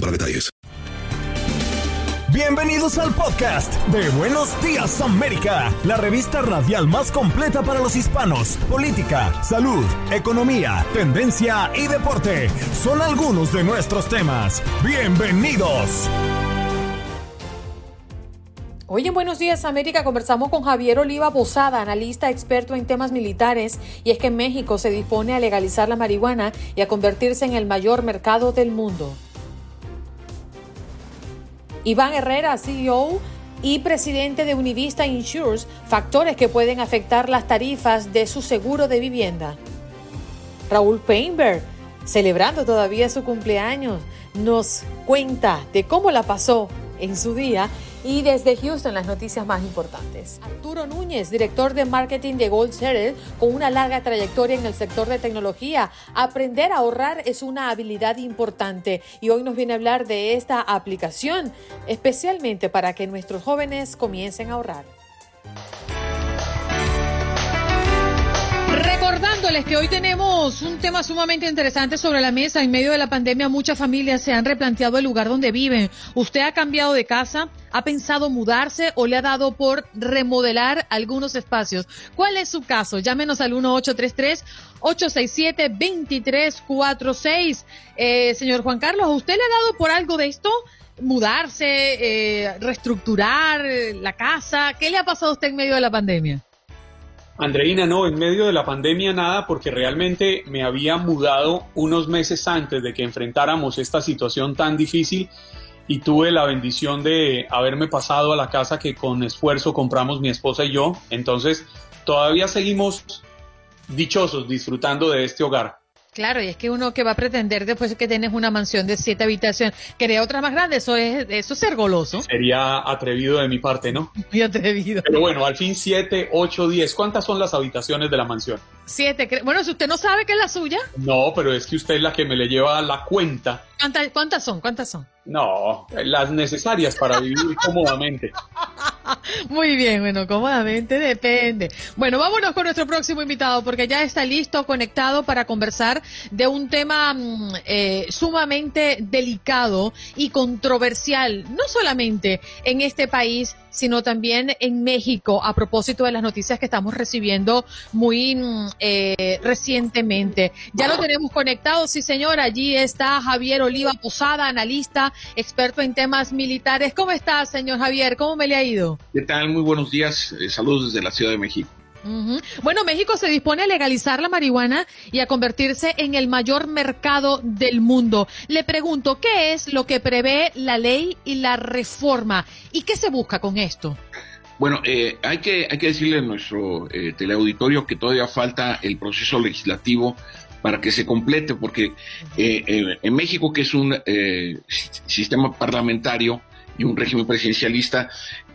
para detalles. Bienvenidos al podcast de Buenos Días América, la revista radial más completa para los hispanos. Política, salud, economía, tendencia y deporte son algunos de nuestros temas. ¡Bienvenidos! Hoy en Buenos Días América conversamos con Javier Oliva Posada, analista experto en temas militares, y es que México se dispone a legalizar la marihuana y a convertirse en el mayor mercado del mundo. Iván Herrera, CEO y presidente de Univista Insurance, factores que pueden afectar las tarifas de su seguro de vivienda. Raúl Peimbert, celebrando todavía su cumpleaños, nos cuenta de cómo la pasó en su día. Y desde Houston, las noticias más importantes. Arturo Núñez, director de marketing de Goalsetter, con una larga trayectoria en el sector de tecnología. Aprender a ahorrar es una habilidad importante y hoy nos viene a hablar de esta aplicación, especialmente para que nuestros jóvenes comiencen a ahorrar. Recordándoles que hoy tenemos un tema sumamente interesante sobre la mesa. En medio de la pandemia, muchas familias se han replanteado el lugar donde viven. ¿Usted ha cambiado de casa? ¿Ha pensado mudarse o le ha dado por remodelar algunos espacios? ¿Cuál es su caso? Llámenos al 1-833-867-2346. Señor Juan Carlos, ¿a usted le ha dado por algo de esto? ¿Mudarse, reestructurar la casa? ¿Qué le ha pasado a usted en medio de la pandemia? Andreina, no, en medio de la pandemia nada, porque realmente me había mudado unos meses antes de que enfrentáramos esta situación tan difícil y tuve la bendición de haberme pasado a la casa que con esfuerzo compramos mi esposa y yo. Entonces todavía seguimos dichosos disfrutando de este hogar. Claro, y es que uno que va a pretender después que tienes una mansión de 7 habitaciones, querer otra más grande, eso es ser goloso. Sería atrevido de mi parte, ¿no? Muy atrevido. Pero bueno, al fin 7, 8, 10. ¿Cuántas son las habitaciones de la mansión? 7. Bueno, si usted no sabe que es la suya. No, pero es que usted es la que me le lleva la cuenta. ¿Cuántas son? No, las necesarias para vivir cómodamente. Muy bien, bueno, cómodamente depende. Bueno, vámonos con nuestro próximo invitado porque ya está listo, conectado para conversar de un tema sumamente delicado y controversial, no solamente en este país, sino también en México, a propósito de las noticias que estamos recibiendo muy recientemente. Ya lo tenemos conectado, sí señor, allí está Javier Oliva Posada, analista, experto en temas militares. ¿Cómo está, señor Javier? ¿Cómo me le ha ido? ¿Qué tal? Muy buenos días. Saludos desde la Ciudad de México. Uh-huh. Bueno, México se dispone a legalizar la marihuana y a convertirse en el mayor mercado del mundo. Le pregunto, ¿qué es lo que prevé la ley y la reforma? ¿Y qué se busca con esto? Bueno, hay que decirle a nuestro teleauditorio que todavía falta el proceso legislativo para que se complete, porque en México, que es un sistema parlamentario y un régimen presidencialista,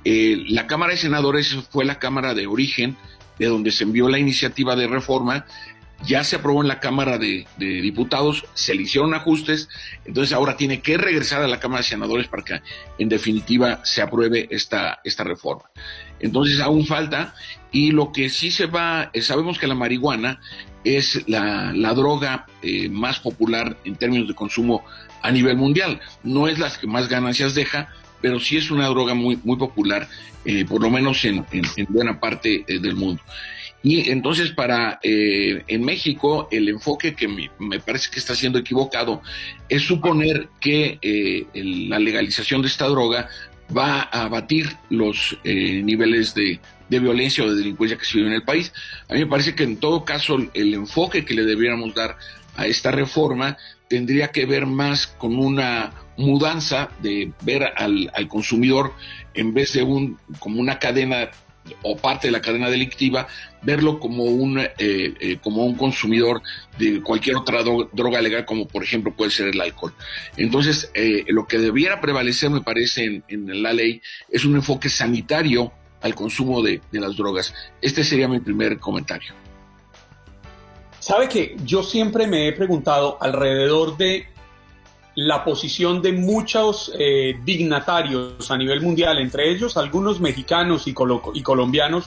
la Cámara de Senadores fue la Cámara de origen de donde se envió la iniciativa de reforma, ya se aprobó en la Cámara de Diputados, se le hicieron ajustes, entonces ahora tiene que regresar a la Cámara de Senadores para que en definitiva se apruebe esta reforma. Entonces aún falta, y lo que sí se va, sabemos que la marihuana es la droga más popular en términos de consumo a nivel mundial, no es la que más ganancias deja, pero sí es una droga muy, muy popular, por lo menos en buena parte del mundo. Y entonces en México, el enfoque que me parece que está siendo equivocado es suponer que la legalización de esta droga va a abatir los niveles de violencia o de delincuencia que se vive en el país. A mí me parece que en todo caso el enfoque que le debiéramos dar a esta reforma tendría que ver más con una mudanza de ver al consumidor en vez de como una cadena o parte de la cadena delictiva, verlo como un consumidor de cualquier otra droga legal, como por ejemplo puede ser el alcohol. Entonces, lo que debiera prevalecer, me parece, en la ley es un enfoque sanitario al consumo de las drogas. Este sería mi primer comentario. ¿Sabe qué? Yo siempre me he preguntado alrededor de la posición de muchos dignatarios a nivel mundial, entre ellos algunos mexicanos y colombianos,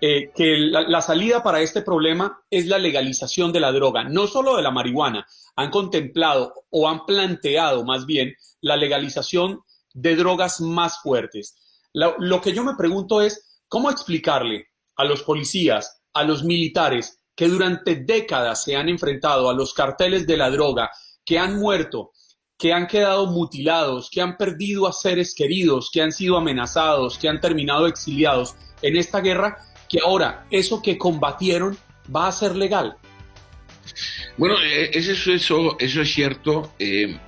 que la salida para este problema es la legalización de la droga, no solo de la marihuana. Han contemplado o han planteado más bien la legalización de drogas más fuertes. Lo que yo me pregunto es, ¿cómo explicarle a los policías, a los militares que durante décadas se han enfrentado a los carteles de la droga, que han muerto, que han quedado mutilados, que han perdido a seres queridos, que han sido amenazados, que han terminado exiliados en esta guerra, que ahora eso que combatieron va a ser legal? Bueno, eso es cierto.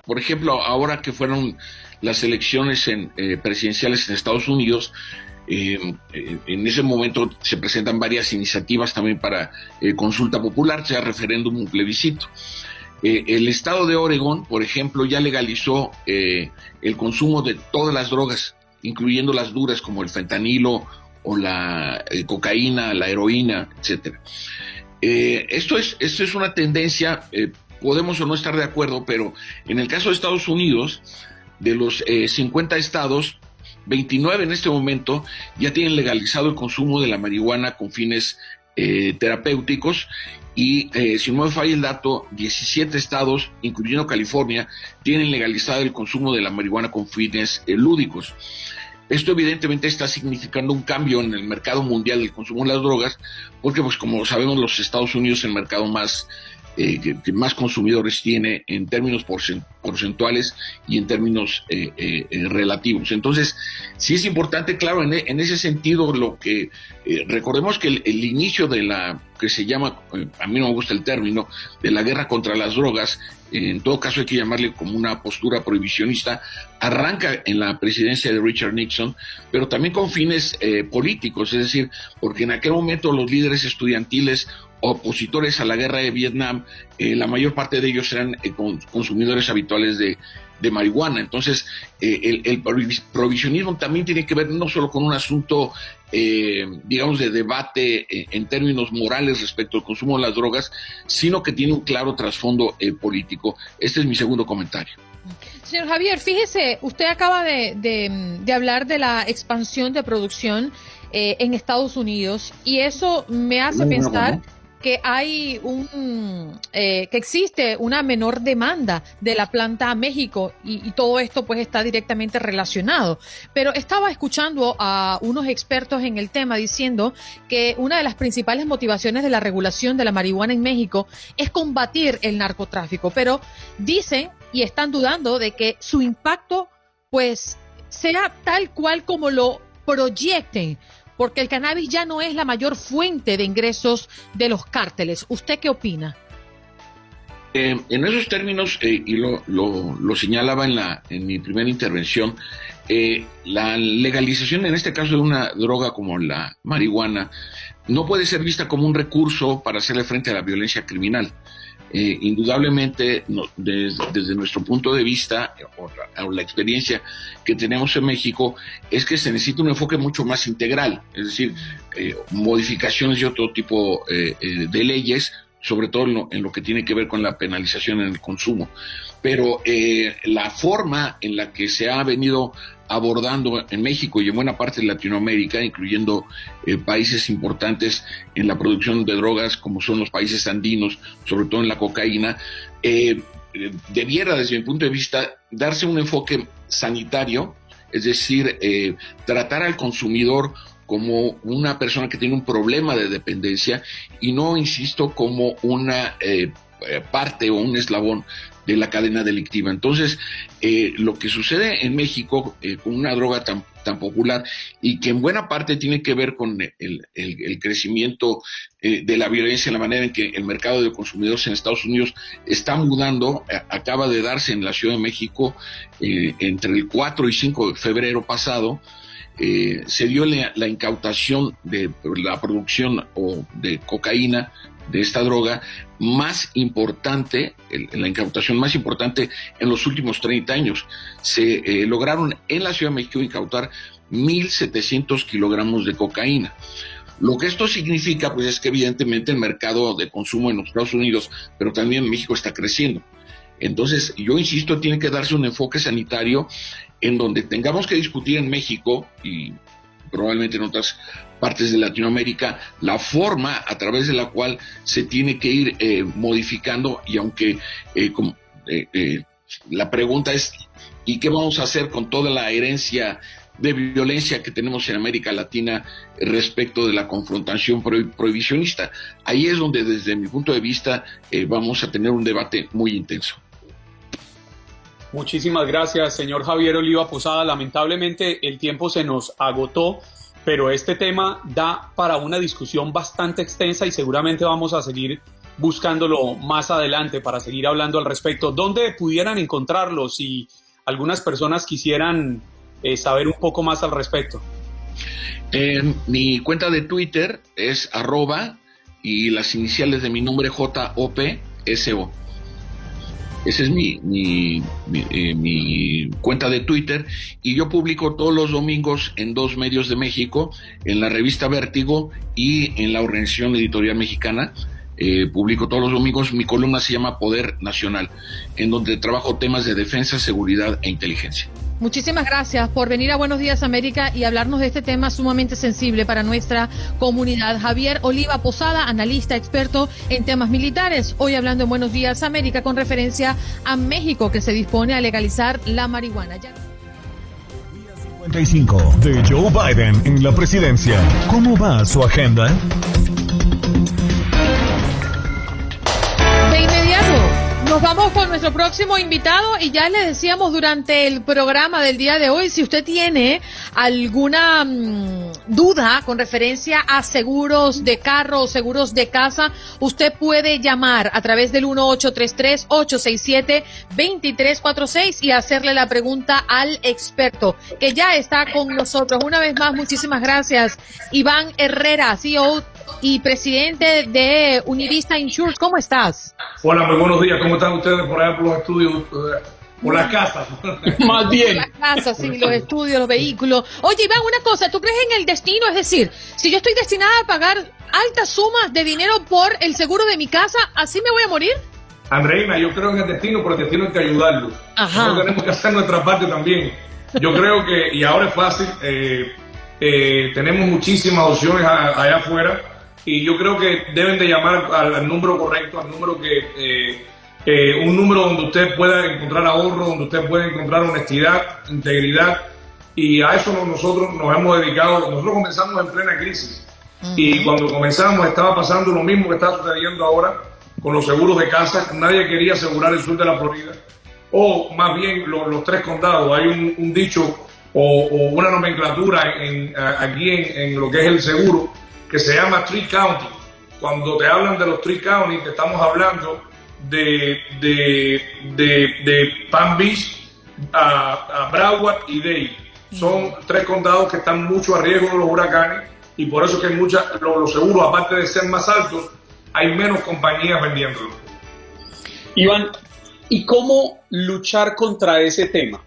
Por ejemplo, ahora que fueron las elecciones presidenciales en Estados Unidos, en ese momento se presentan varias iniciativas también para consulta popular, sea referéndum o plebiscito. El estado de Oregón, por ejemplo, ya legalizó el consumo de todas las drogas, incluyendo las duras como el fentanilo o la cocaína, la heroína, etcétera. Esto es una tendencia, podemos o no estar de acuerdo, pero en el caso de Estados Unidos, de los 50 estados, 29 en este momento ya tienen legalizado el consumo de la marihuana con fines terapéuticos. Y si no me falla el dato, 17 estados, incluyendo California, tienen legalizado el consumo de la marihuana con fines lúdicos. Esto evidentemente está significando un cambio en el mercado mundial del consumo de las drogas, porque pues como sabemos, los Estados Unidos es el mercado que más consumidores tiene en términos porcentuales y en términos relativos. Entonces, sí es importante, claro, en ese sentido, lo que recordemos que el inicio de la que se llama, a mí no me gusta el término, de la guerra contra las drogas, en todo caso hay que llamarle como una postura prohibicionista, arranca en la presidencia de Richard Nixon, pero también con fines políticos, es decir, porque en aquel momento los líderes estudiantiles opositores a la guerra de Vietnam, la mayor parte de ellos eran consumidores habituales de marihuana. Entonces, el prohibicionismo también tiene que ver no solo con un asunto, digamos, de debate en términos morales respecto al consumo de las drogas, sino que tiene un claro trasfondo político. Este es mi segundo comentario. Señor Javier, fíjese, usted acaba de hablar de la expansión de producción en Estados Unidos, y eso me hace pensar que hay que existe una menor demanda de la planta a México, y todo esto pues está directamente relacionado. Pero estaba escuchando a unos expertos en el tema diciendo que una de las principales motivaciones de la regulación de la marihuana en México es combatir el narcotráfico, pero dicen y están dudando de que su impacto pues sea tal cual como lo proyecten, porque el cannabis ya no es la mayor fuente de ingresos de los cárteles. ¿Usted qué opina? En esos términos, y lo señalaba en mi primera intervención, la legalización en este caso de una droga como la marihuana no puede ser vista como un recurso para hacerle frente a la violencia criminal. Indudablemente, desde nuestro punto de vista o la experiencia que tenemos en México, es que se necesita un enfoque mucho más integral, es decir, modificaciones de otro tipo de leyes, sobre todo en lo que tiene que ver con la penalización en el consumo. Pero la forma en la que se ha venido abordando en México y en buena parte de Latinoamérica, incluyendo países importantes en la producción de drogas, como son los países andinos, sobre todo en la cocaína, debiera, desde mi punto de vista, darse un enfoque sanitario, es decir, tratar al consumidor como una persona que tiene un problema de dependencia y no, insisto, como una parte o un eslabón de la cadena delictiva. Entonces, lo que sucede en México con una droga tan popular y que en buena parte tiene que ver con el crecimiento de la violencia, la manera en que el mercado de consumidores en Estados Unidos está mudando, acaba de darse en la Ciudad de México entre el 4 y 5 de febrero pasado, se dio la incautación de la producción o de cocaína, de esta droga más importante, la incautación más importante en los últimos 30 años. Se lograron en la Ciudad de México incautar 1.700 kilogramos de cocaína. Lo que esto significa, pues, es que evidentemente el mercado de consumo en los Estados Unidos, pero también en México, está creciendo. Entonces, yo insisto, tiene que darse un enfoque sanitario en donde tengamos que discutir en México y probablemente en otras partes de Latinoamérica, la forma a través de la cual se tiene que ir modificando. Y aunque la pregunta es, ¿y qué vamos a hacer con toda la herencia de violencia que tenemos en América Latina respecto de la confrontación prohibicionista? Ahí es donde, desde mi punto de vista, vamos a tener un debate muy intenso. Muchísimas gracias, señor Javier Oliva Posada. Lamentablemente el tiempo se nos agotó, pero este tema da para una discusión bastante extensa y seguramente vamos a seguir buscándolo más adelante para seguir hablando al respecto. ¿Dónde pudieran encontrarlo si algunas personas quisieran saber un poco más al respecto? Mi cuenta de Twitter es @ y las iniciales de mi nombre, JOPSO. Esa es mi cuenta de Twitter, y yo publico todos los domingos en 2 medios de México, en la revista Vértigo y en la Organización Editorial Mexicana. Publico todos los domingos, mi columna se llama Poder Nacional, en donde trabajo temas de defensa, seguridad e inteligencia. Muchísimas gracias por venir a Buenos Días América y hablarnos de este tema sumamente sensible para nuestra comunidad. Javier Oliva Posada, analista experto en temas militares, hoy hablando en Buenos Días América con referencia a México, que se dispone a legalizar la marihuana. Día 55 de Joe Biden en la presidencia. ¿Cómo va su agenda? Nos vamos con nuestro próximo invitado y ya le decíamos durante el programa del día de hoy, si usted tiene alguna duda con referencia a seguros de carro o seguros de casa, usted puede llamar a través del 1-833-867-2346 y hacerle la pregunta al experto que ya está con nosotros. Una vez más, muchísimas gracias, Iván Herrera, CEO y presidente de Univista Insurance. ¿Cómo estás? Hola, muy buenos días. ¿Cómo están ustedes por allá por los estudios, por las casas? Más bien. Por las casas, sí, los estudios, los vehículos. Oye, Iván, una cosa, ¿tú crees en el destino? Es decir, si yo estoy destinada a pagar altas sumas de dinero por el seguro de mi casa, ¿así me voy a morir? Andreina, yo creo en el destino, pero el destino hay que ayudarlo. Ajá. Nosotros tenemos que hacer nuestra parte también. Yo creo que, y ahora es fácil, tenemos muchísimas opciones allá afuera. Y yo creo que deben de llamar al número correcto, al número que un número donde usted pueda encontrar ahorro, donde usted pueda encontrar honestidad, integridad, y a eso nosotros nos hemos dedicado. Nosotros comenzamos en plena crisis, y cuando comenzamos estaba pasando lo mismo que está sucediendo ahora con los seguros de casa. Nadie quería asegurar el sur de la Florida, o más bien los 3 condados. Hay un dicho o una nomenclatura aquí en lo que es el seguro, que se llama Three County. Cuando te hablan de los Three County, te estamos hablando de Palm Beach, a Broward y Dade. Son 3 condados que están mucho a riesgo de los huracanes, y por eso que los seguros, aparte de ser más altos, hay menos compañías vendiéndolos. Iván, ¿y cómo luchar contra ese tema?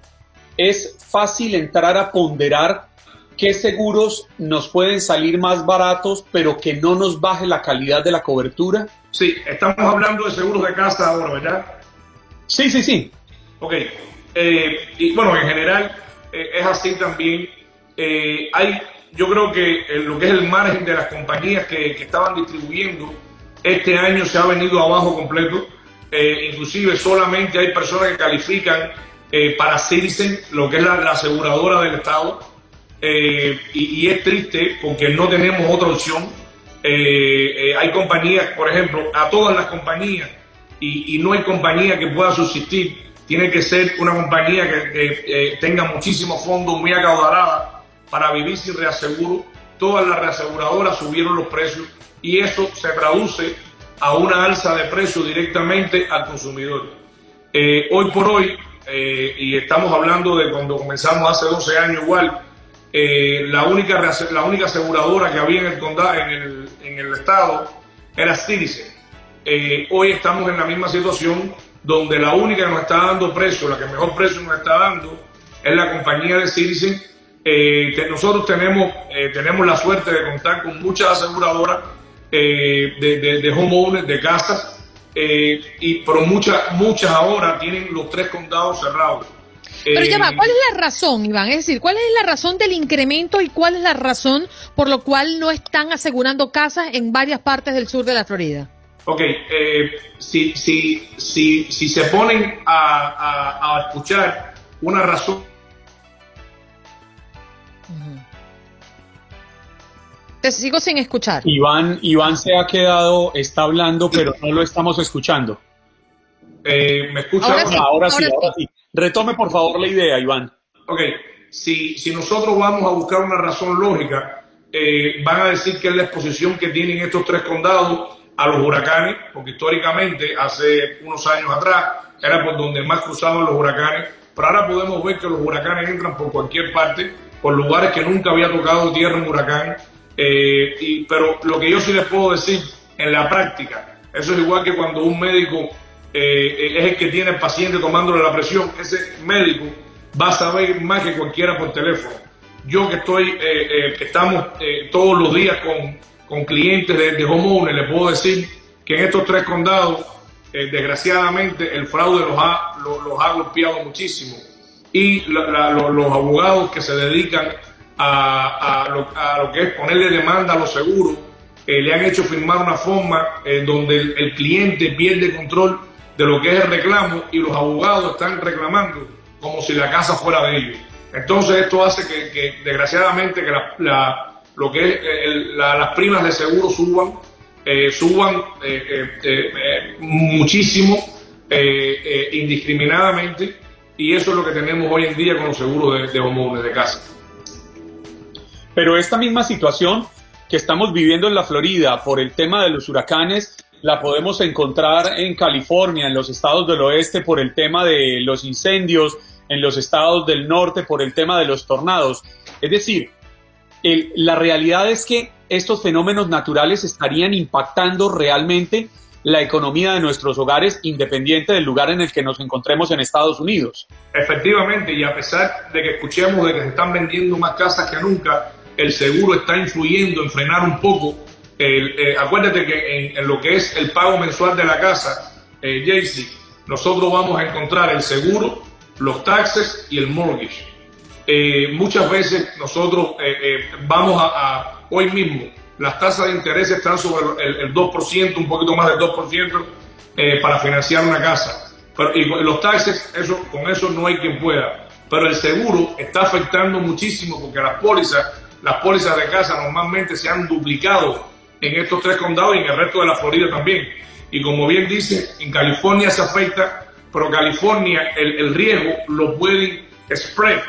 ¿Es fácil entrar a ponderar qué seguros nos pueden salir más baratos, pero que no nos baje la calidad de la cobertura? Sí, estamos hablando de seguros de casa ahora, ¿verdad? Sí. Ok. Y bueno, en general es así también. Yo creo que lo que es el margen de las compañías que estaban distribuyendo este año se ha venido abajo completo. Inclusive solamente hay personas que califican para Citizens, lo que es la aseguradora del Estado. Y es triste porque no tenemos otra opción. Hay compañías, por ejemplo, a todas las compañías, y no hay compañía que pueda subsistir. Tiene que ser una compañía que tenga muchísimos fondos, muy acaudalada para vivir sin reaseguro. Todas las reaseguradoras subieron los precios y eso se traduce a una alza de precios directamente al consumidor. Hoy por hoy, y estamos hablando de cuando comenzamos hace 12 años igual, La única aseguradora que había en el condado, en el estado, era Citizens. Hoy estamos en la misma situación, donde la única que nos está dando precio, la que mejor precio nos está dando, es la compañía de Citizens. Nosotros tenemos la suerte de contar con muchas aseguradoras de homeowners, de casas, pero muchas ahora tienen los tres condados cerrados. Pero ya va, ¿cuál es la razón, Iván? Es decir, ¿cuál es la razón del incremento y cuál es la razón por lo cual no están asegurando casas en varias partes del sur de la Florida? Ok, si se ponen a escuchar una razón... Te sigo sin escuchar. Iván se ha quedado, está hablando, pero no lo estamos escuchando. ¿Me escuchan? Ahora sí. Retome, por favor, la idea, Iván. Ok, si nosotros vamos a buscar una razón lógica, van a decir que es la exposición que tienen estos tres condados a los huracanes, porque históricamente, hace unos años atrás, era por donde más cruzaban los huracanes, pero ahora podemos ver que los huracanes entran por cualquier parte, por lugares que nunca había tocado tierra un huracán, pero lo que yo sí les puedo decir, en la práctica, eso es igual que cuando un médico... es el que tiene el paciente tomándole la presión, ese médico va a saber más que cualquiera por teléfono. Yo que estamos todos los días con clientes de homeowners, les puedo decir que en estos tres condados, desgraciadamente, el fraude los ha golpeado muchísimo, y los abogados que se dedican a lo que es ponerle demanda a los seguros, le han hecho firmar una forma donde el cliente pierde control de lo que es el reclamo, y los abogados están reclamando como si la casa fuera de ellos. Entonces esto hace que desgraciadamente, que las primas de seguro suban muchísimo, indiscriminadamente, y eso es lo que tenemos hoy en día con los seguros de homeowners, de casa. Pero esta misma situación que estamos viviendo en la Florida por el tema de los huracanes, la podemos encontrar en California, en los estados del oeste por el tema de los incendios, en los estados del norte por el tema de los tornados. Es decir, la realidad es que estos fenómenos naturales estarían impactando realmente la economía de nuestros hogares, independiente del lugar en el que nos encontremos en Estados Unidos. Efectivamente, y a pesar de que escuchemos de que se están vendiendo más casas que nunca, el seguro está influyendo en frenar un poco. Acuérdate que en lo que es el pago mensual de la casa, Jaycee, nosotros vamos a encontrar el seguro, los taxes y el mortgage. Muchas veces nosotros vamos hoy mismo, las tasas de interés están sobre el 2%, un poquito más del 2% para financiar una casa. Pero, y los taxes, con eso no hay quien pueda. Pero el seguro está afectando muchísimo, porque las pólizas de casa normalmente se han duplicado en estos tres condados y en el resto de la Florida también. Y como bien dice, en California se afecta, pero California el riesgo lo pueden spread.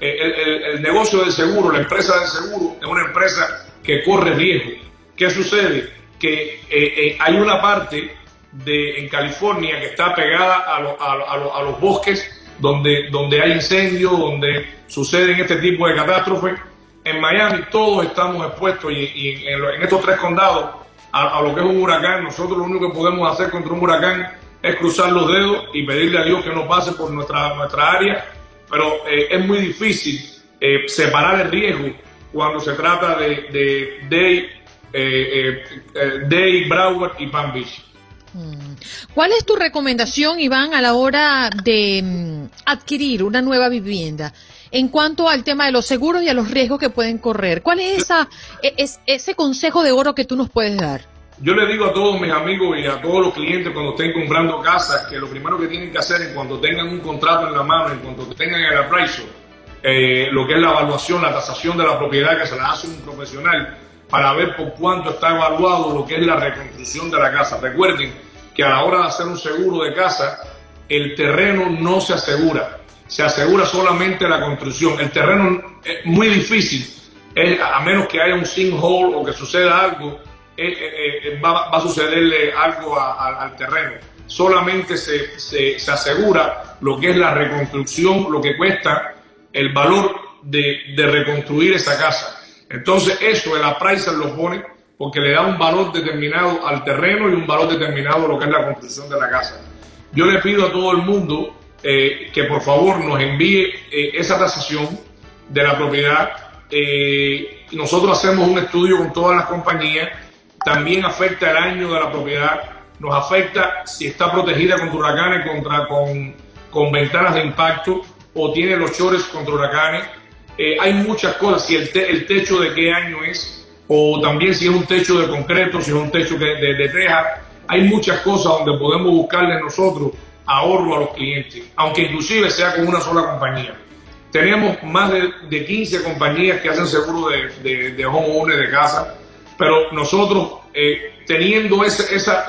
El negocio del seguro, la empresa del seguro, es una empresa que corre riesgo. ¿Qué sucede? Que hay una parte en California que está pegada a los bosques, donde hay incendios, donde suceden este tipo de catástrofes. En Miami todos estamos expuestos, y en estos tres condados a lo que es un huracán. Nosotros lo único que podemos hacer contra un huracán es cruzar los dedos y pedirle a Dios que no pase por nuestra área, pero es muy difícil separar el riesgo cuando se trata de Dade, Broward y Palm Beach. ¿Cuál es tu recomendación, Iván, a la hora de adquirir una nueva vivienda en cuanto al tema de los seguros y a los riesgos que pueden correr? ¿Cuál es ese consejo de oro que tú nos puedes dar? Yo le digo a todos mis amigos y a todos los clientes cuando estén comprando casas que lo primero que tienen que hacer es, cuando tengan un contrato en la mano, en cuanto tengan el appraisal, lo que es la evaluación, la tasación de la propiedad, que se la hace un profesional para ver por cuánto está evaluado lo que es la reconstrucción de la casa. Recuerden que a la hora de hacer un seguro de casa, el terreno no se asegura, se asegura solamente la construcción. El terreno es muy difícil, a menos que haya un sinkhole o que suceda algo, va a sucederle algo al terreno. Solamente se asegura lo que es la reconstrucción, lo que cuesta, el valor de reconstruir esa casa. Entonces eso el appraiser lo pone porque le da un valor determinado al terreno y un valor determinado a lo que es la construcción de la casa. Yo le pido a todo el mundo que por favor nos envíe esa tasación de la propiedad. Nosotros hacemos un estudio con todas las compañías, también afecta el año de la propiedad, nos afecta si está protegida contra huracanes, con ventanas de impacto o tiene los shorts contra huracanes. Hay muchas cosas, si el techo de qué año es, o también si es un techo de concreto, si es un techo de teja. Hay muchas cosas donde podemos buscarle nosotros ahorro a los clientes, aunque inclusive sea con una sola compañía. Tenemos más de 15 compañías que hacen seguro de homeowner, de casa, pero nosotros teniendo esa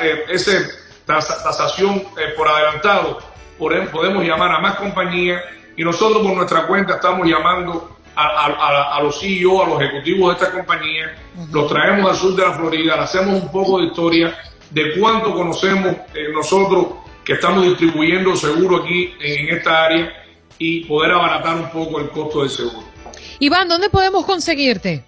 tasación por adelantado, podemos llamar a más compañías y nosotros por nuestra cuenta estamos llamando a los CEO, a los ejecutivos de estas compañías, los traemos al sur de la Florida, le hacemos un poco de historia de cuánto conocemos nosotros que estamos distribuyendo seguro aquí en esta área, y poder abaratar un poco el costo del seguro. Iván, ¿dónde podemos conseguirte?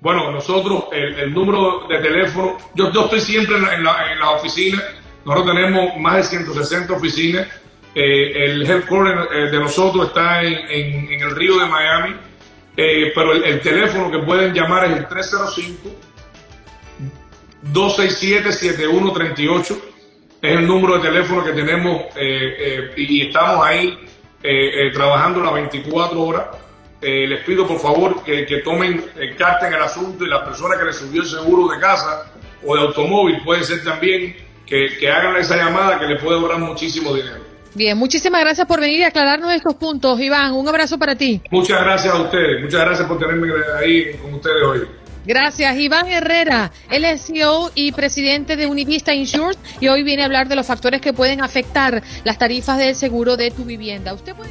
Bueno, nosotros, el número de teléfono, yo estoy siempre en la oficina, nosotros tenemos más de 160 oficinas, el headquarter de nosotros está en el río de Miami, pero el teléfono que pueden llamar es el 305-267-7138, es el número de teléfono que tenemos y estamos ahí trabajando las 24 horas. Les pido por favor que tomen carta en el asunto, y las personas que les subió el seguro de casa o de automóvil puede ser también que hagan esa llamada, que les puede ahorrar muchísimo dinero. Bien, muchísimas gracias por venir y aclararnos estos puntos, Iván, un abrazo para ti. Muchas gracias a ustedes, muchas gracias por tenerme ahí con ustedes hoy. Gracias, Iván Herrera, él es CEO y presidente de Univista Insurance, y hoy viene a hablar de los factores que pueden afectar las tarifas del seguro de tu vivienda. Usted puede...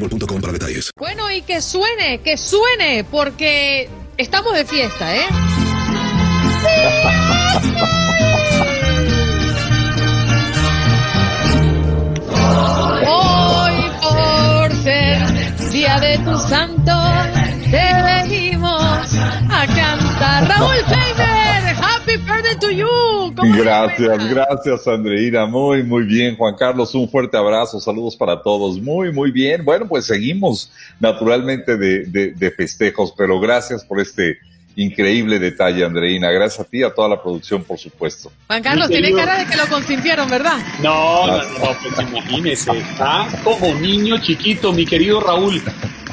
Para detalles. Bueno, y que suene, porque estamos de fiesta, ¿eh? Hoy, por ser día de tu santo, te venimos a cantar. Raúl Peimbert, happy birthday to you. Gracias, gracias, Andreina. Muy, muy bien, Juan Carlos. Un fuerte abrazo. Saludos para todos. Muy, muy bien. Bueno, pues seguimos naturalmente de festejos, pero gracias por este increíble detalle, Andreina. Gracias a ti y a toda la producción, por supuesto. Juan Carlos, tiene cara de que lo consintieron, ¿verdad? No, pues imagínese. Está como niño chiquito, mi querido Raúl.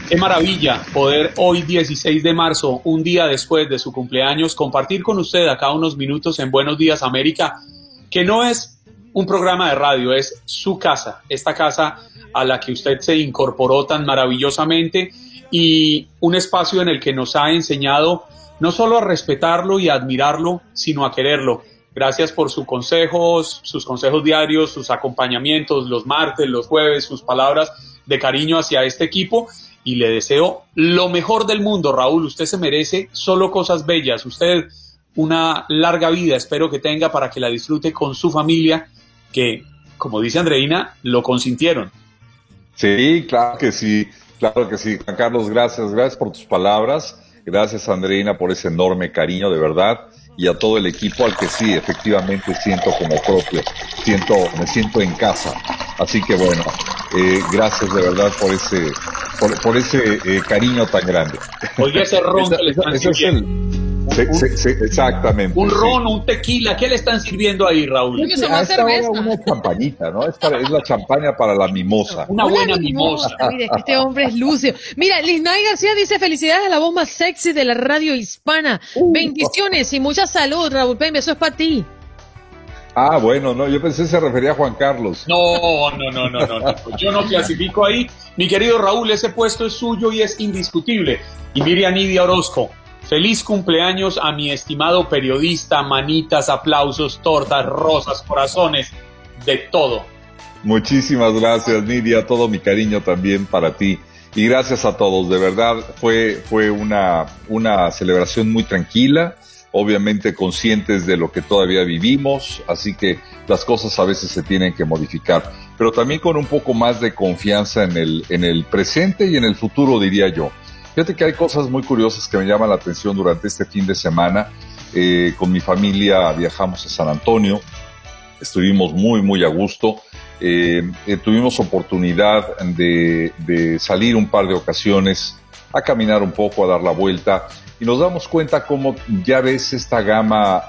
Qué maravilla poder hoy, 16 de marzo, un día después de su cumpleaños, compartir con usted acá unos minutos en Buenos Días América, que no es un programa de radio, es su casa, esta casa a la que usted se incorporó tan maravillosamente, y un espacio en el que nos ha enseñado no solo a respetarlo y a admirarlo, sino a quererlo. Gracias por sus consejos diarios, sus acompañamientos los martes, los jueves, sus palabras de cariño hacia este equipo. Y le deseo lo mejor del mundo, Raúl. Usted se merece solo cosas bellas. Usted, una larga vida, espero que tenga, para que la disfrute con su familia, que, como dice Andreina, lo consintieron. Sí, claro que sí, Juan Carlos. Gracias, gracias por tus palabras. Gracias, Andreina, por ese enorme cariño, de verdad. Y a todo el equipo, al que sí, efectivamente, siento como propio. Me siento en casa. Así que, bueno, gracias de verdad por ese... por ese cariño tan grande. Oiga, ese ron que le están sirviendo. Exactamente. Un ron, un tequila, ¿qué le están sirviendo ahí, Raúl? A esta hora una champañita, ¿no? Es la champaña para la mimosa. Una buena mimosa. Mire, este hombre es lúcido. Mira, Lisnay García dice, felicidades a la voz más sexy de la radio hispana. Bendiciones y mucha salud, Raúl Peimbert, eso es para ti. Ah, bueno, no, yo pensé que se refería a Juan Carlos. No, yo no clasifico ahí. Mi querido Raúl, ese puesto es suyo y es indiscutible. Y mire a Nidia Orozco. Feliz cumpleaños a mi estimado periodista, manitas, aplausos, tortas, rosas, corazones, de todo. Muchísimas gracias, Nidia, todo mi cariño también para ti. Y gracias a todos, de verdad, fue una celebración muy tranquila, obviamente conscientes de lo que todavía vivimos, así que las cosas a veces se tienen que modificar, pero también con un poco más de confianza en el presente y en el futuro, diría yo. Fíjate que hay cosas muy curiosas que me llaman la atención durante este fin de semana. Con mi familia viajamos a San Antonio, estuvimos muy, muy a gusto. Tuvimos oportunidad de salir un par de ocasiones a caminar un poco, a dar la vuelta, y nos damos cuenta cómo ya ves esta gama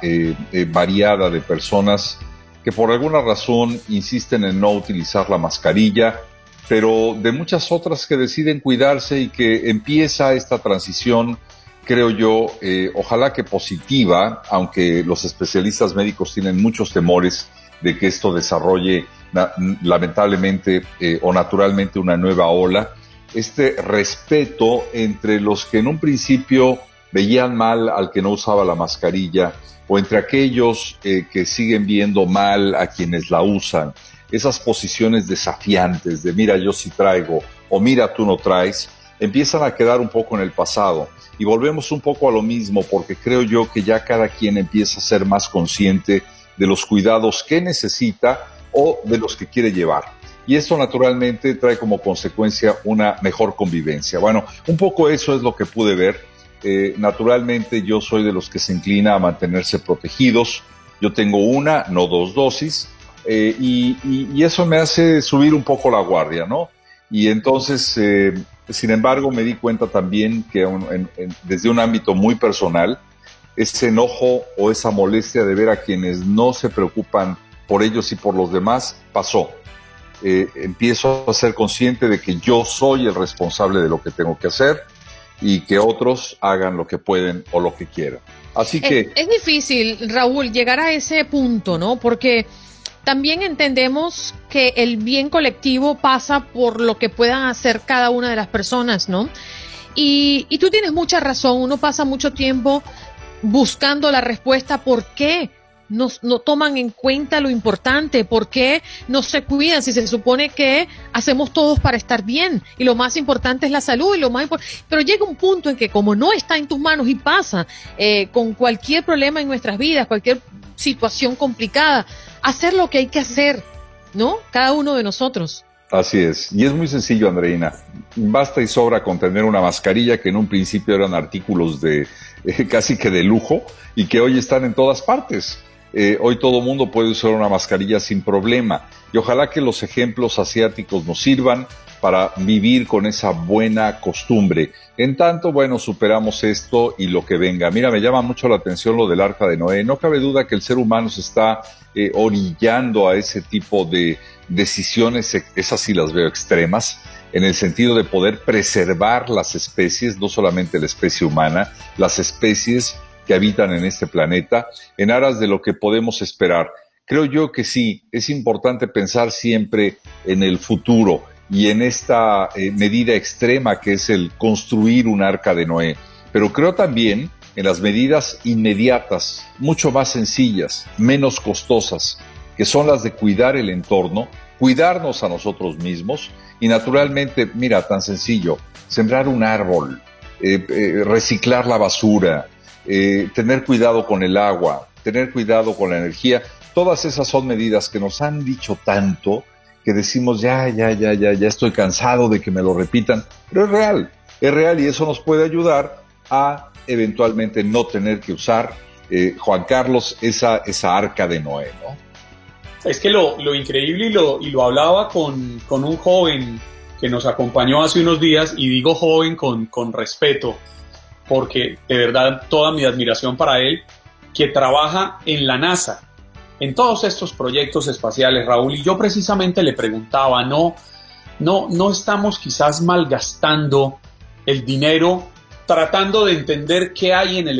variada de personas que por alguna razón insisten en no utilizar la mascarilla, pero de muchas otras que deciden cuidarse y que empieza esta transición, creo yo, ojalá que positiva, aunque los especialistas médicos tienen muchos temores de que esto desarrolle lamentablemente o naturalmente una nueva ola, este respeto entre los que en un principio veían mal al que no usaba la mascarilla o entre aquellos que siguen viendo mal a quienes la usan, esas posiciones desafiantes de mira yo sí traigo o mira tú no traes, empiezan a quedar un poco en el pasado y volvemos un poco a lo mismo porque creo yo que ya cada quien empieza a ser más consciente de los cuidados que necesita o de los que quiere llevar. Y esto naturalmente trae como consecuencia una mejor convivencia. Bueno, un poco eso es lo que pude ver. Naturalmente yo soy de los que se inclina a mantenerse protegidos. Yo tengo una, no dos dosis, y eso me hace subir un poco la guardia, ¿no? Y entonces, sin embargo, me di cuenta también que desde un ámbito muy personal, ese enojo o esa molestia de ver a quienes no se preocupan por ellos y por los demás, pasó. Empiezo a ser consciente de que yo soy el responsable de lo que tengo que hacer y que otros hagan lo que pueden o lo que quieran. Así que... Es difícil, Raúl, llegar a ese punto, ¿no? Porque también entendemos que el bien colectivo pasa por lo que puedan hacer cada una de las personas, ¿no? Y tú tienes mucha razón, uno pasa mucho tiempo buscando la respuesta ¿por qué? No toman en cuenta lo importante, ¿por qué no se cuidan si se supone que hacemos todos para estar bien? Y lo más importante es la salud, y lo más pero llega un punto en que como no está en tus manos y pasa con cualquier problema en nuestras vidas, cualquier situación complicada, hacer lo que hay que hacer, ¿no? Cada uno de nosotros. Así es, y es muy sencillo, Andreina. Basta y sobra con tener una mascarilla que en un principio eran artículos de casi que de lujo y que hoy están en todas partes. Hoy todo mundo puede usar una mascarilla sin problema y ojalá que los ejemplos asiáticos nos sirvan para vivir con esa buena costumbre. En tanto, bueno, superamos esto y lo que venga. Mira, me llama mucho la atención lo del Arca de Noé. No cabe duda que el ser humano se está orillando a ese tipo de decisiones, esas sí las veo extremas, en el sentido de poder preservar las especies, no solamente la especie humana, las especies que habitan en este planeta, en aras de lo que podemos esperar. Creo yo que sí, es importante pensar siempre en el futuro y en esta medida extrema que es el construir un arca de Noé, pero creo también en las medidas inmediatas, mucho más sencillas, menos costosas, que son las de cuidar el entorno, cuidarnos a nosotros mismos y naturalmente, mira, tan sencillo, sembrar un árbol, reciclar la basura, tener cuidado con el agua, tener cuidado con la energía. Todas esas son medidas que nos han dicho tanto que decimos ya estoy cansado de que me lo repitan, pero es real y eso nos puede ayudar a eventualmente no tener que usar, Juan Carlos, esa arca de Noé, ¿no? Es que lo increíble, y lo hablaba con un joven que nos acompañó hace unos días, y digo joven con respeto, porque de verdad toda mi admiración para él, que trabaja en la NASA, en todos estos proyectos espaciales, Raúl, y yo precisamente le preguntaba, ¿no estamos quizás malgastando el dinero tratando de entender qué hay en el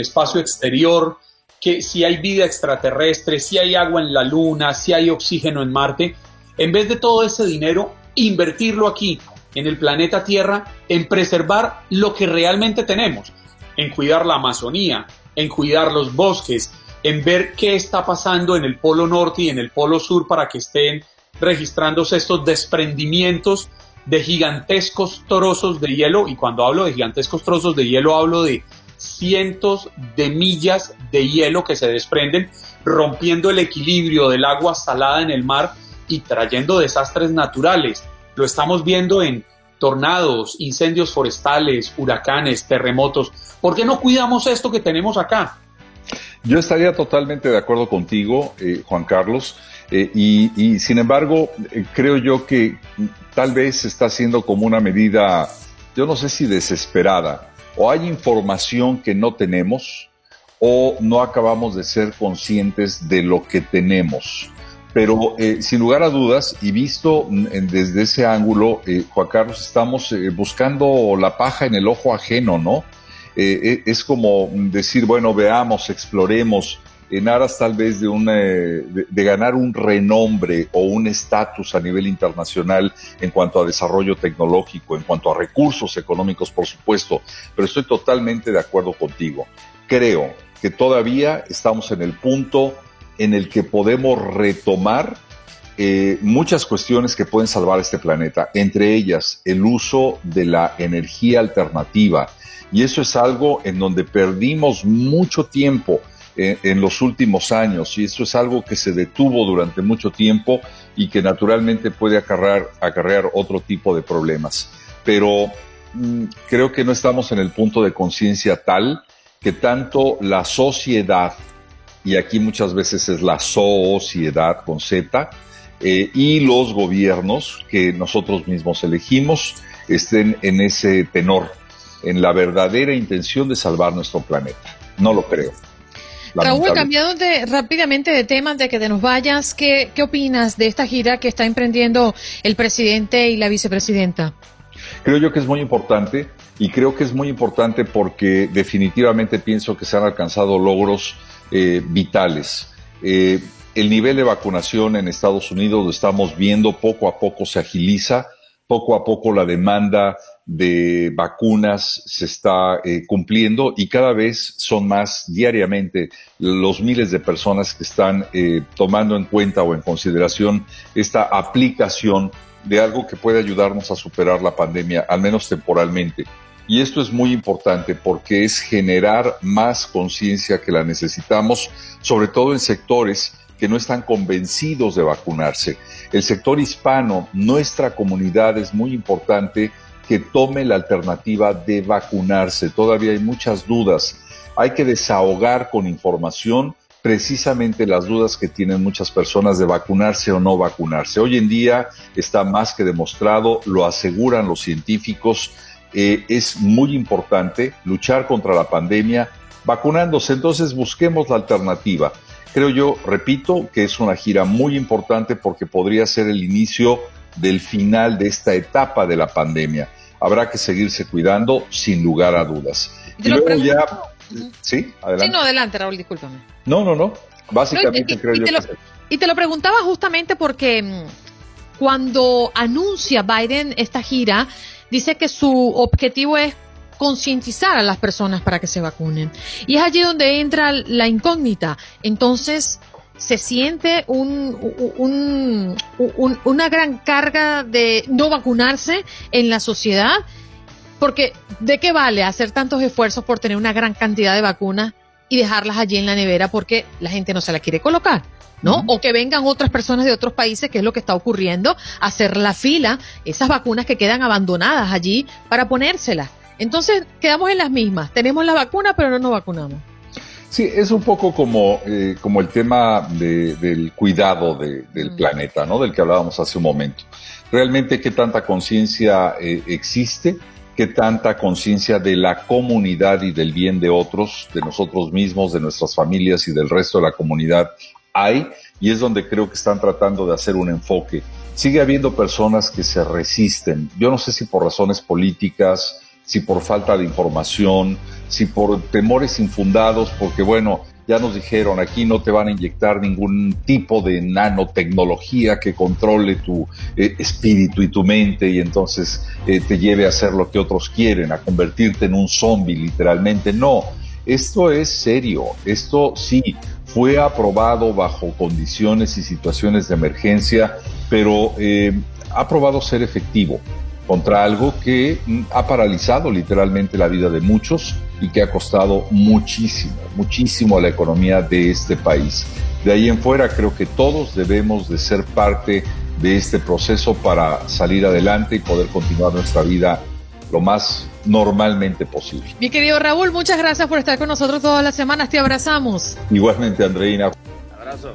espacio exterior, que si hay vida extraterrestre, si hay agua en la luna, si hay oxígeno en Marte, en vez de todo ese dinero, invertirlo aquí, en el planeta Tierra, en preservar lo que realmente tenemos, en cuidar la Amazonía, en cuidar los bosques, en ver qué está pasando en el Polo Norte y en el Polo Sur para que estén registrándose estos desprendimientos de gigantescos trozos de hielo. Y cuando hablo de gigantescos trozos de hielo, hablo de cientos de millas de hielo que se desprenden, rompiendo el equilibrio del agua salada en el mar y trayendo desastres naturales. Lo estamos viendo en tornados, incendios forestales, huracanes, terremotos. ¿Por qué no cuidamos esto que tenemos acá? Yo estaría totalmente de acuerdo contigo, Juan Carlos, y sin embargo, creo yo que tal vez está siendo como una medida, yo no sé si desesperada, o hay información que no tenemos, o no acabamos de ser conscientes de lo que tenemos. Pero sin lugar a dudas, y visto desde ese ángulo, Juan Carlos, estamos buscando la paja en el ojo ajeno, ¿no? Es como decir, bueno, veamos, exploremos, en aras tal vez de de ganar un renombre o un estatus a nivel internacional en cuanto a desarrollo tecnológico, en cuanto a recursos económicos, por supuesto, pero estoy totalmente de acuerdo contigo. Creo que todavía estamos en el punto en el que podemos retomar muchas cuestiones que pueden salvar este planeta, entre ellas el uso de la energía alternativa, y eso es algo en donde perdimos mucho tiempo en los últimos años, y eso es algo que se detuvo durante mucho tiempo y que naturalmente puede acarrear otro tipo de problemas, pero creo que no estamos en el punto de conciencia tal que tanto la sociedad, y aquí muchas veces es la sociedad con Z, y los gobiernos que nosotros mismos elegimos estén en ese tenor, en la verdadera intención de salvar nuestro planeta. No lo creo. Raúl, cambiando rápidamente de tema antes de que te nos vayas, ¿qué opinas de esta gira que está emprendiendo el presidente y la vicepresidenta? Creo yo que es muy importante, y creo que es muy importante porque definitivamente pienso que se han alcanzado logros vitales. El nivel de vacunación en Estados Unidos lo estamos viendo, poco a poco se agiliza, poco a poco la demanda de vacunas se está cumpliendo, y cada vez son más diariamente los miles de personas que están tomando en cuenta o en consideración esta aplicación de algo que puede ayudarnos a superar la pandemia, al menos temporalmente. Y esto es muy importante porque es generar más conciencia que la necesitamos, sobre todo en sectores que no están convencidos de vacunarse. El sector hispano, nuestra comunidad, es muy importante que tome la alternativa de vacunarse. Todavía hay muchas dudas. Hay que desahogar con información precisamente las dudas que tienen muchas personas de vacunarse o no vacunarse. Hoy en día está más que demostrado, lo aseguran los científicos. Es muy importante luchar contra la pandemia vacunándose, entonces busquemos la alternativa. Creo yo, repito, que es una gira muy importante porque podría ser el inicio del final de esta etapa de la pandemia. Habrá que seguirse cuidando, sin lugar a dudas. Y luego ya... ¿Sí? Adelante. Sí, no, adelante, Raúl, discúlpame. No. Básicamente creo yo que... Y te lo preguntaba justamente porque cuando anuncia Biden esta gira, dice que su objetivo es concientizar a las personas para que se vacunen. Y es allí donde entra la incógnita. Entonces, se siente una gran carga de no vacunarse en la sociedad, porque ¿de qué vale hacer tantos esfuerzos por tener una gran cantidad de vacunas y dejarlas allí en la nevera porque la gente no se la quiere colocar, ¿no? O que vengan otras personas de otros países, que es lo que está ocurriendo, a hacer la fila, esas vacunas que quedan abandonadas allí para ponérselas. Entonces quedamos en las mismas, tenemos la vacuna pero no nos vacunamos. Sí, es un poco como el tema del cuidado del planeta, ¿no? Del que hablábamos hace un momento. Realmente, ¿qué tanta conciencia existe? ¿Qué tanta conciencia de la comunidad y del bien de otros, de nosotros mismos, de nuestras familias y del resto de la comunidad hay? Y es donde creo que están tratando de hacer un enfoque. Sigue habiendo personas que se resisten. Yo no sé si por razones políticas, si por falta de información, si por temores infundados, porque bueno, Ya nos dijeron, aquí no te van a inyectar ningún tipo de nanotecnología que controle tu espíritu y tu mente y entonces te lleve a hacer lo que otros quieren, a convertirte en un zombie literalmente. No, esto es serio, esto sí fue aprobado bajo condiciones y situaciones de emergencia, pero ha probado ser efectivo contra algo que ha paralizado literalmente la vida de muchos y que ha costado muchísimo, muchísimo a la economía de este país. De ahí en fuera, creo que todos debemos de ser parte de este proceso para salir adelante y poder continuar nuestra vida lo más normalmente posible. Mi querido Raúl, muchas gracias por estar con nosotros todas las semanas, te abrazamos. Igualmente, Andreina. Abrazo.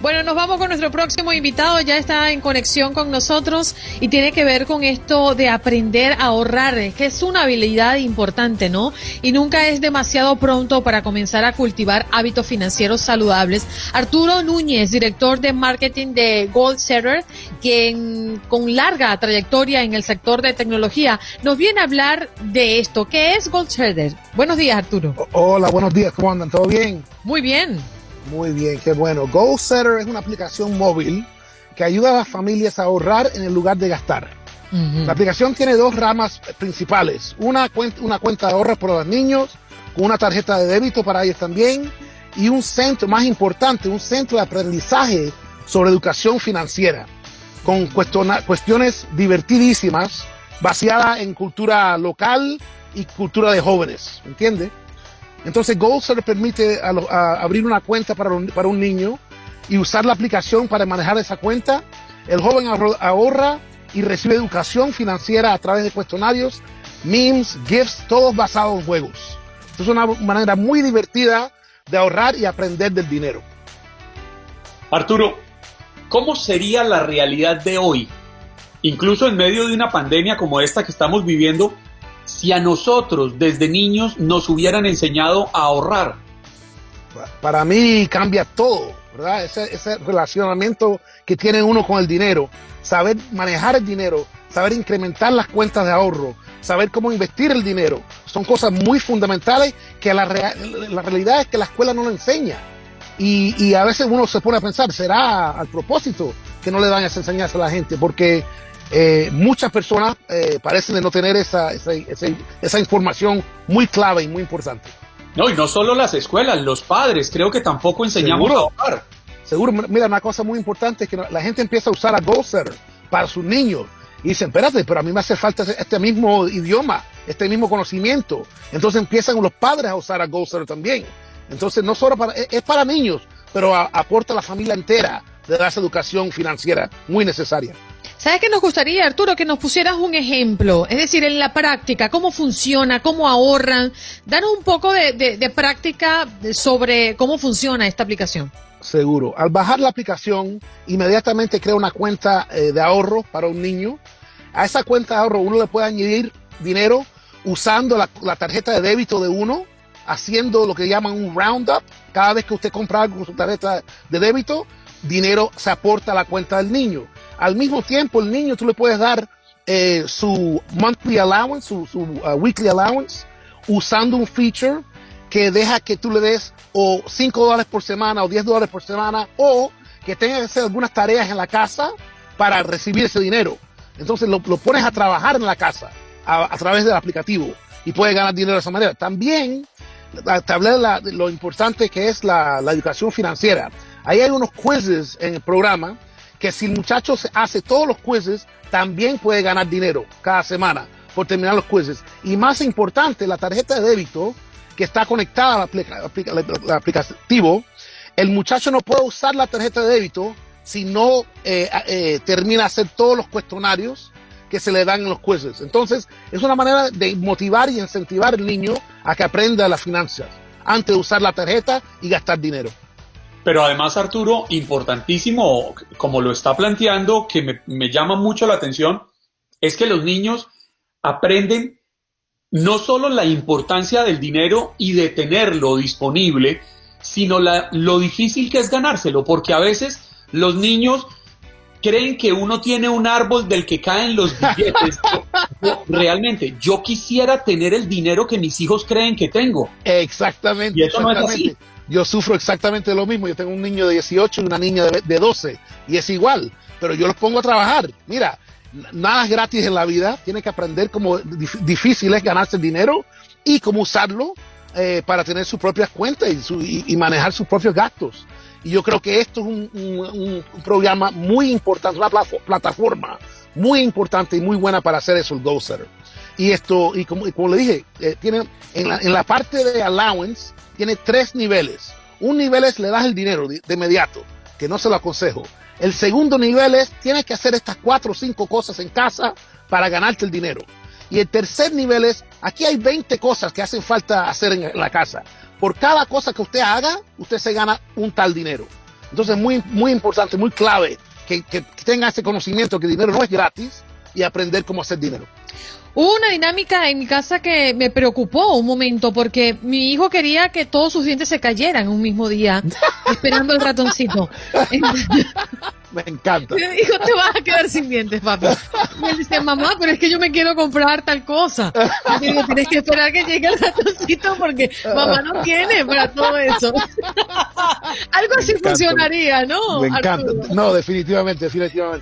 Bueno, nos vamos con nuestro próximo invitado, ya está en conexión con nosotros y tiene que ver con esto de aprender a ahorrar, es que es una habilidad importante, ¿no? Y nunca es demasiado pronto para comenzar a cultivar hábitos financieros saludables. Arturo Núñez, director de marketing de Goalsetter, quien con larga trayectoria en el sector de tecnología, nos viene a hablar de esto. ¿Qué es Goalsetter? Buenos días, Arturo. Hola, buenos días, ¿cómo andan? ¿Todo bien? Muy bien. Muy bien, qué bueno. Goalsetter es una aplicación móvil que ayuda a las familias a ahorrar en el lugar de gastar. Uh-huh. La aplicación tiene dos ramas principales. Una cuenta de ahorros para los niños, con una tarjeta de débito para ellos también, y un centro, más importante, un centro de aprendizaje sobre educación financiera, con cuestiones divertidísimas, basadas en cultura local y cultura de jóvenes, ¿entiendes? Entonces, Goalsetter permite a abrir una cuenta para un niño y usar la aplicación para manejar esa cuenta. El joven ahorra y recibe educación financiera a través de cuestionarios, memes, gifs, todos basados en juegos. Es una manera muy divertida de ahorrar y aprender del dinero. Arturo, ¿cómo sería la realidad de hoy, incluso en medio de una pandemia como esta que estamos viviendo, si a nosotros desde niños nos hubieran enseñado a ahorrar? Para mí cambia todo, ¿verdad? Ese relacionamiento que tiene uno con el dinero, saber manejar el dinero, saber incrementar las cuentas de ahorro, saber cómo invertir el dinero, son cosas muy fundamentales que la realidad es que la escuela no lo enseña. Y a veces uno se pone a pensar, ¿será al propósito que no le dan esa enseñanza a la gente? Porque muchas personas parecen de no tener esa información muy clave y muy importante. No, y no solo las escuelas, los padres creo que tampoco enseñamos a ahorrar. Seguro, mira, una cosa muy importante es que la gente empieza a usar a Goalsetter para sus niños y dicen, espérate, pero a mí me hace falta este mismo idioma, este mismo conocimiento. Entonces empiezan los padres a usar a Goalsetter también. Entonces no solo es para niños, pero aporta a la familia entera de esa educación financiera muy necesaria. ¿Sabes qué nos gustaría, Arturo? Que nos pusieras un ejemplo, es decir, en la práctica, cómo funciona, cómo ahorran. Danos un poco de práctica sobre cómo funciona esta aplicación. Seguro. Al bajar la aplicación, inmediatamente crea una cuenta de ahorro para un niño. A esa cuenta de ahorro uno le puede añadir dinero usando la tarjeta de débito de uno, haciendo lo que llaman un roundup. Cada vez que usted compra algo con su tarjeta de débito, dinero se aporta a la cuenta del niño. Al mismo tiempo, el niño tú le puedes dar su monthly allowance, su weekly allowance, usando un feature que deja que tú le des o $5 por semana o $10 por semana, o que tenga que hacer algunas tareas en la casa para recibir ese dinero. Entonces lo pones a trabajar en la casa a través del aplicativo y puedes ganar dinero de esa manera. También te hablé de lo importante que es la educación financiera. Ahí hay unos quizzes en el programa que si el muchacho hace todos los quizzes, también puede ganar dinero cada semana por terminar los quizzes. Y más importante, la tarjeta de débito que está conectada al aplicativo, el muchacho no puede usar la tarjeta de débito si no termina de hacer todos los cuestionarios que se le dan en los quizzes. Entonces, es una manera de motivar y incentivar al niño a que aprenda las finanzas antes de usar la tarjeta y gastar dinero. Pero además, Arturo, importantísimo, como lo está planteando, que me llama mucho la atención, es que los niños aprenden no solo la importancia del dinero y de tenerlo disponible, sino lo difícil que es ganárselo, porque a veces los niños creen que uno tiene un árbol del que caen los billetes. Realmente, yo quisiera tener el dinero que mis hijos creen que tengo. Exactamente. Y eso no es así. Yo sufro exactamente lo mismo. Yo tengo un niño de 18 y una niña de 12 y es igual, pero yo los pongo a trabajar. Mira, nada es gratis en la vida. Tienes que aprender cómo difícil es ganarse el dinero y cómo usarlo para tener sus propias cuentas y manejar sus propios gastos. Y yo creo que esto es un programa muy importante, una plataforma muy importante y muy buena para hacer eso, el Goalsetter. Y esto, y como le dije, tiene en la parte de allowance, tiene tres niveles. Un nivel es le das el dinero de inmediato, que no se lo aconsejo. El segundo nivel es tienes que hacer estas 4 o 5 cosas en casa para ganarte el dinero. Y el tercer nivel es, aquí hay 20 cosas que hacen falta hacer en la casa. Por cada cosa que usted haga, usted se gana un tal dinero. Entonces, muy, muy importante, muy clave que tenga ese conocimiento que el dinero no es gratis y aprender cómo hacer dinero. Hubo una dinámica en mi casa que me preocupó un momento porque mi hijo quería que todos sus dientes se cayeran un mismo día, esperando el ratoncito. Me encanta. Me dijo, te vas a quedar sin dientes, papi. Y él dice, mamá, pero es que yo me quiero comprar tal cosa. Y digo, tienes que esperar que llegue el ratoncito porque mamá no tiene para todo eso. Algo así funcionaría, ¿no? Me encanta. Arturo. No, definitivamente.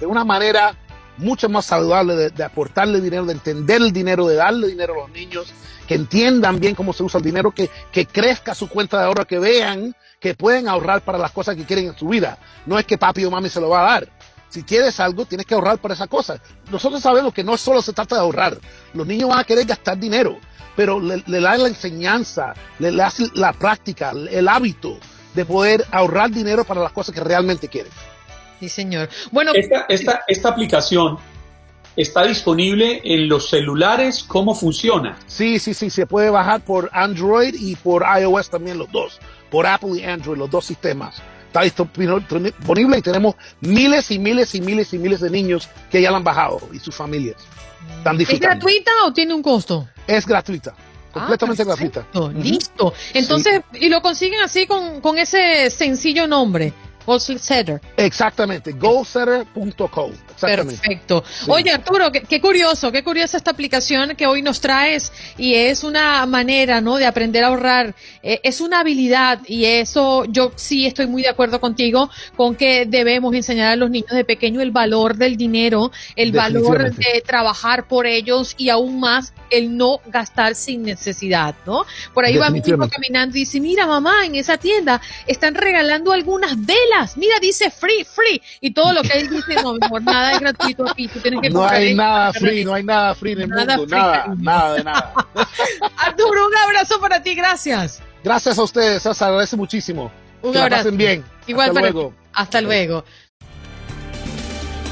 Una manera mucho más saludable de aportarle dinero, de entender el dinero, de darle dinero a los niños, que entiendan bien cómo se usa el dinero, que crezca su cuenta de ahorro, que vean que pueden ahorrar para las cosas que quieren en su vida. No es que papi o mami se lo va a dar. Si quieres algo, tienes que ahorrar para esa cosa. Nosotros sabemos que no solo se trata de ahorrar. Los niños van a querer gastar dinero, pero le dan la enseñanza, le hacen la práctica, el hábito de poder ahorrar dinero para las cosas que realmente quieren. Sí, señor. Bueno, esta aplicación está disponible en los celulares. ¿Cómo funciona? Sí. Se puede bajar por Android y por iOS también, los dos. Por Apple y Android, los dos sistemas. Está disponible y tenemos miles de niños que ya la han bajado y sus familias. Están disfrutando. ¿Es gratuita o tiene un costo? Es gratuita. Completamente gratuita. Listo. Entonces, sí. Y lo consiguen así con ese sencillo nombre. Goalsetter. Exactamente, goalsetter.co. Perfecto. Sí. Oye, Arturo, qué curiosa esta aplicación que hoy nos traes y es una manera, ¿no?, de aprender a ahorrar. Es una habilidad y eso yo sí estoy muy de acuerdo contigo con que debemos enseñar a los niños de pequeño el valor del dinero, el valor de trabajar por ellos y aún más el no gastar sin necesidad, ¿no? Por ahí va mi hijo caminando y dice, mira mamá, en esa tienda están regalando algunas velas. Mira, dice free. Y todo lo que él dice, no, mejor nada es gratuito aquí. Tú tienes que no hay nada free en el mundo. Nada de nada. Arturo, un abrazo para ti, gracias. Gracias a ustedes, os agradezco muchísimo. Un abrazo. Que la pasen bien. Igual hasta para luego. Hasta luego.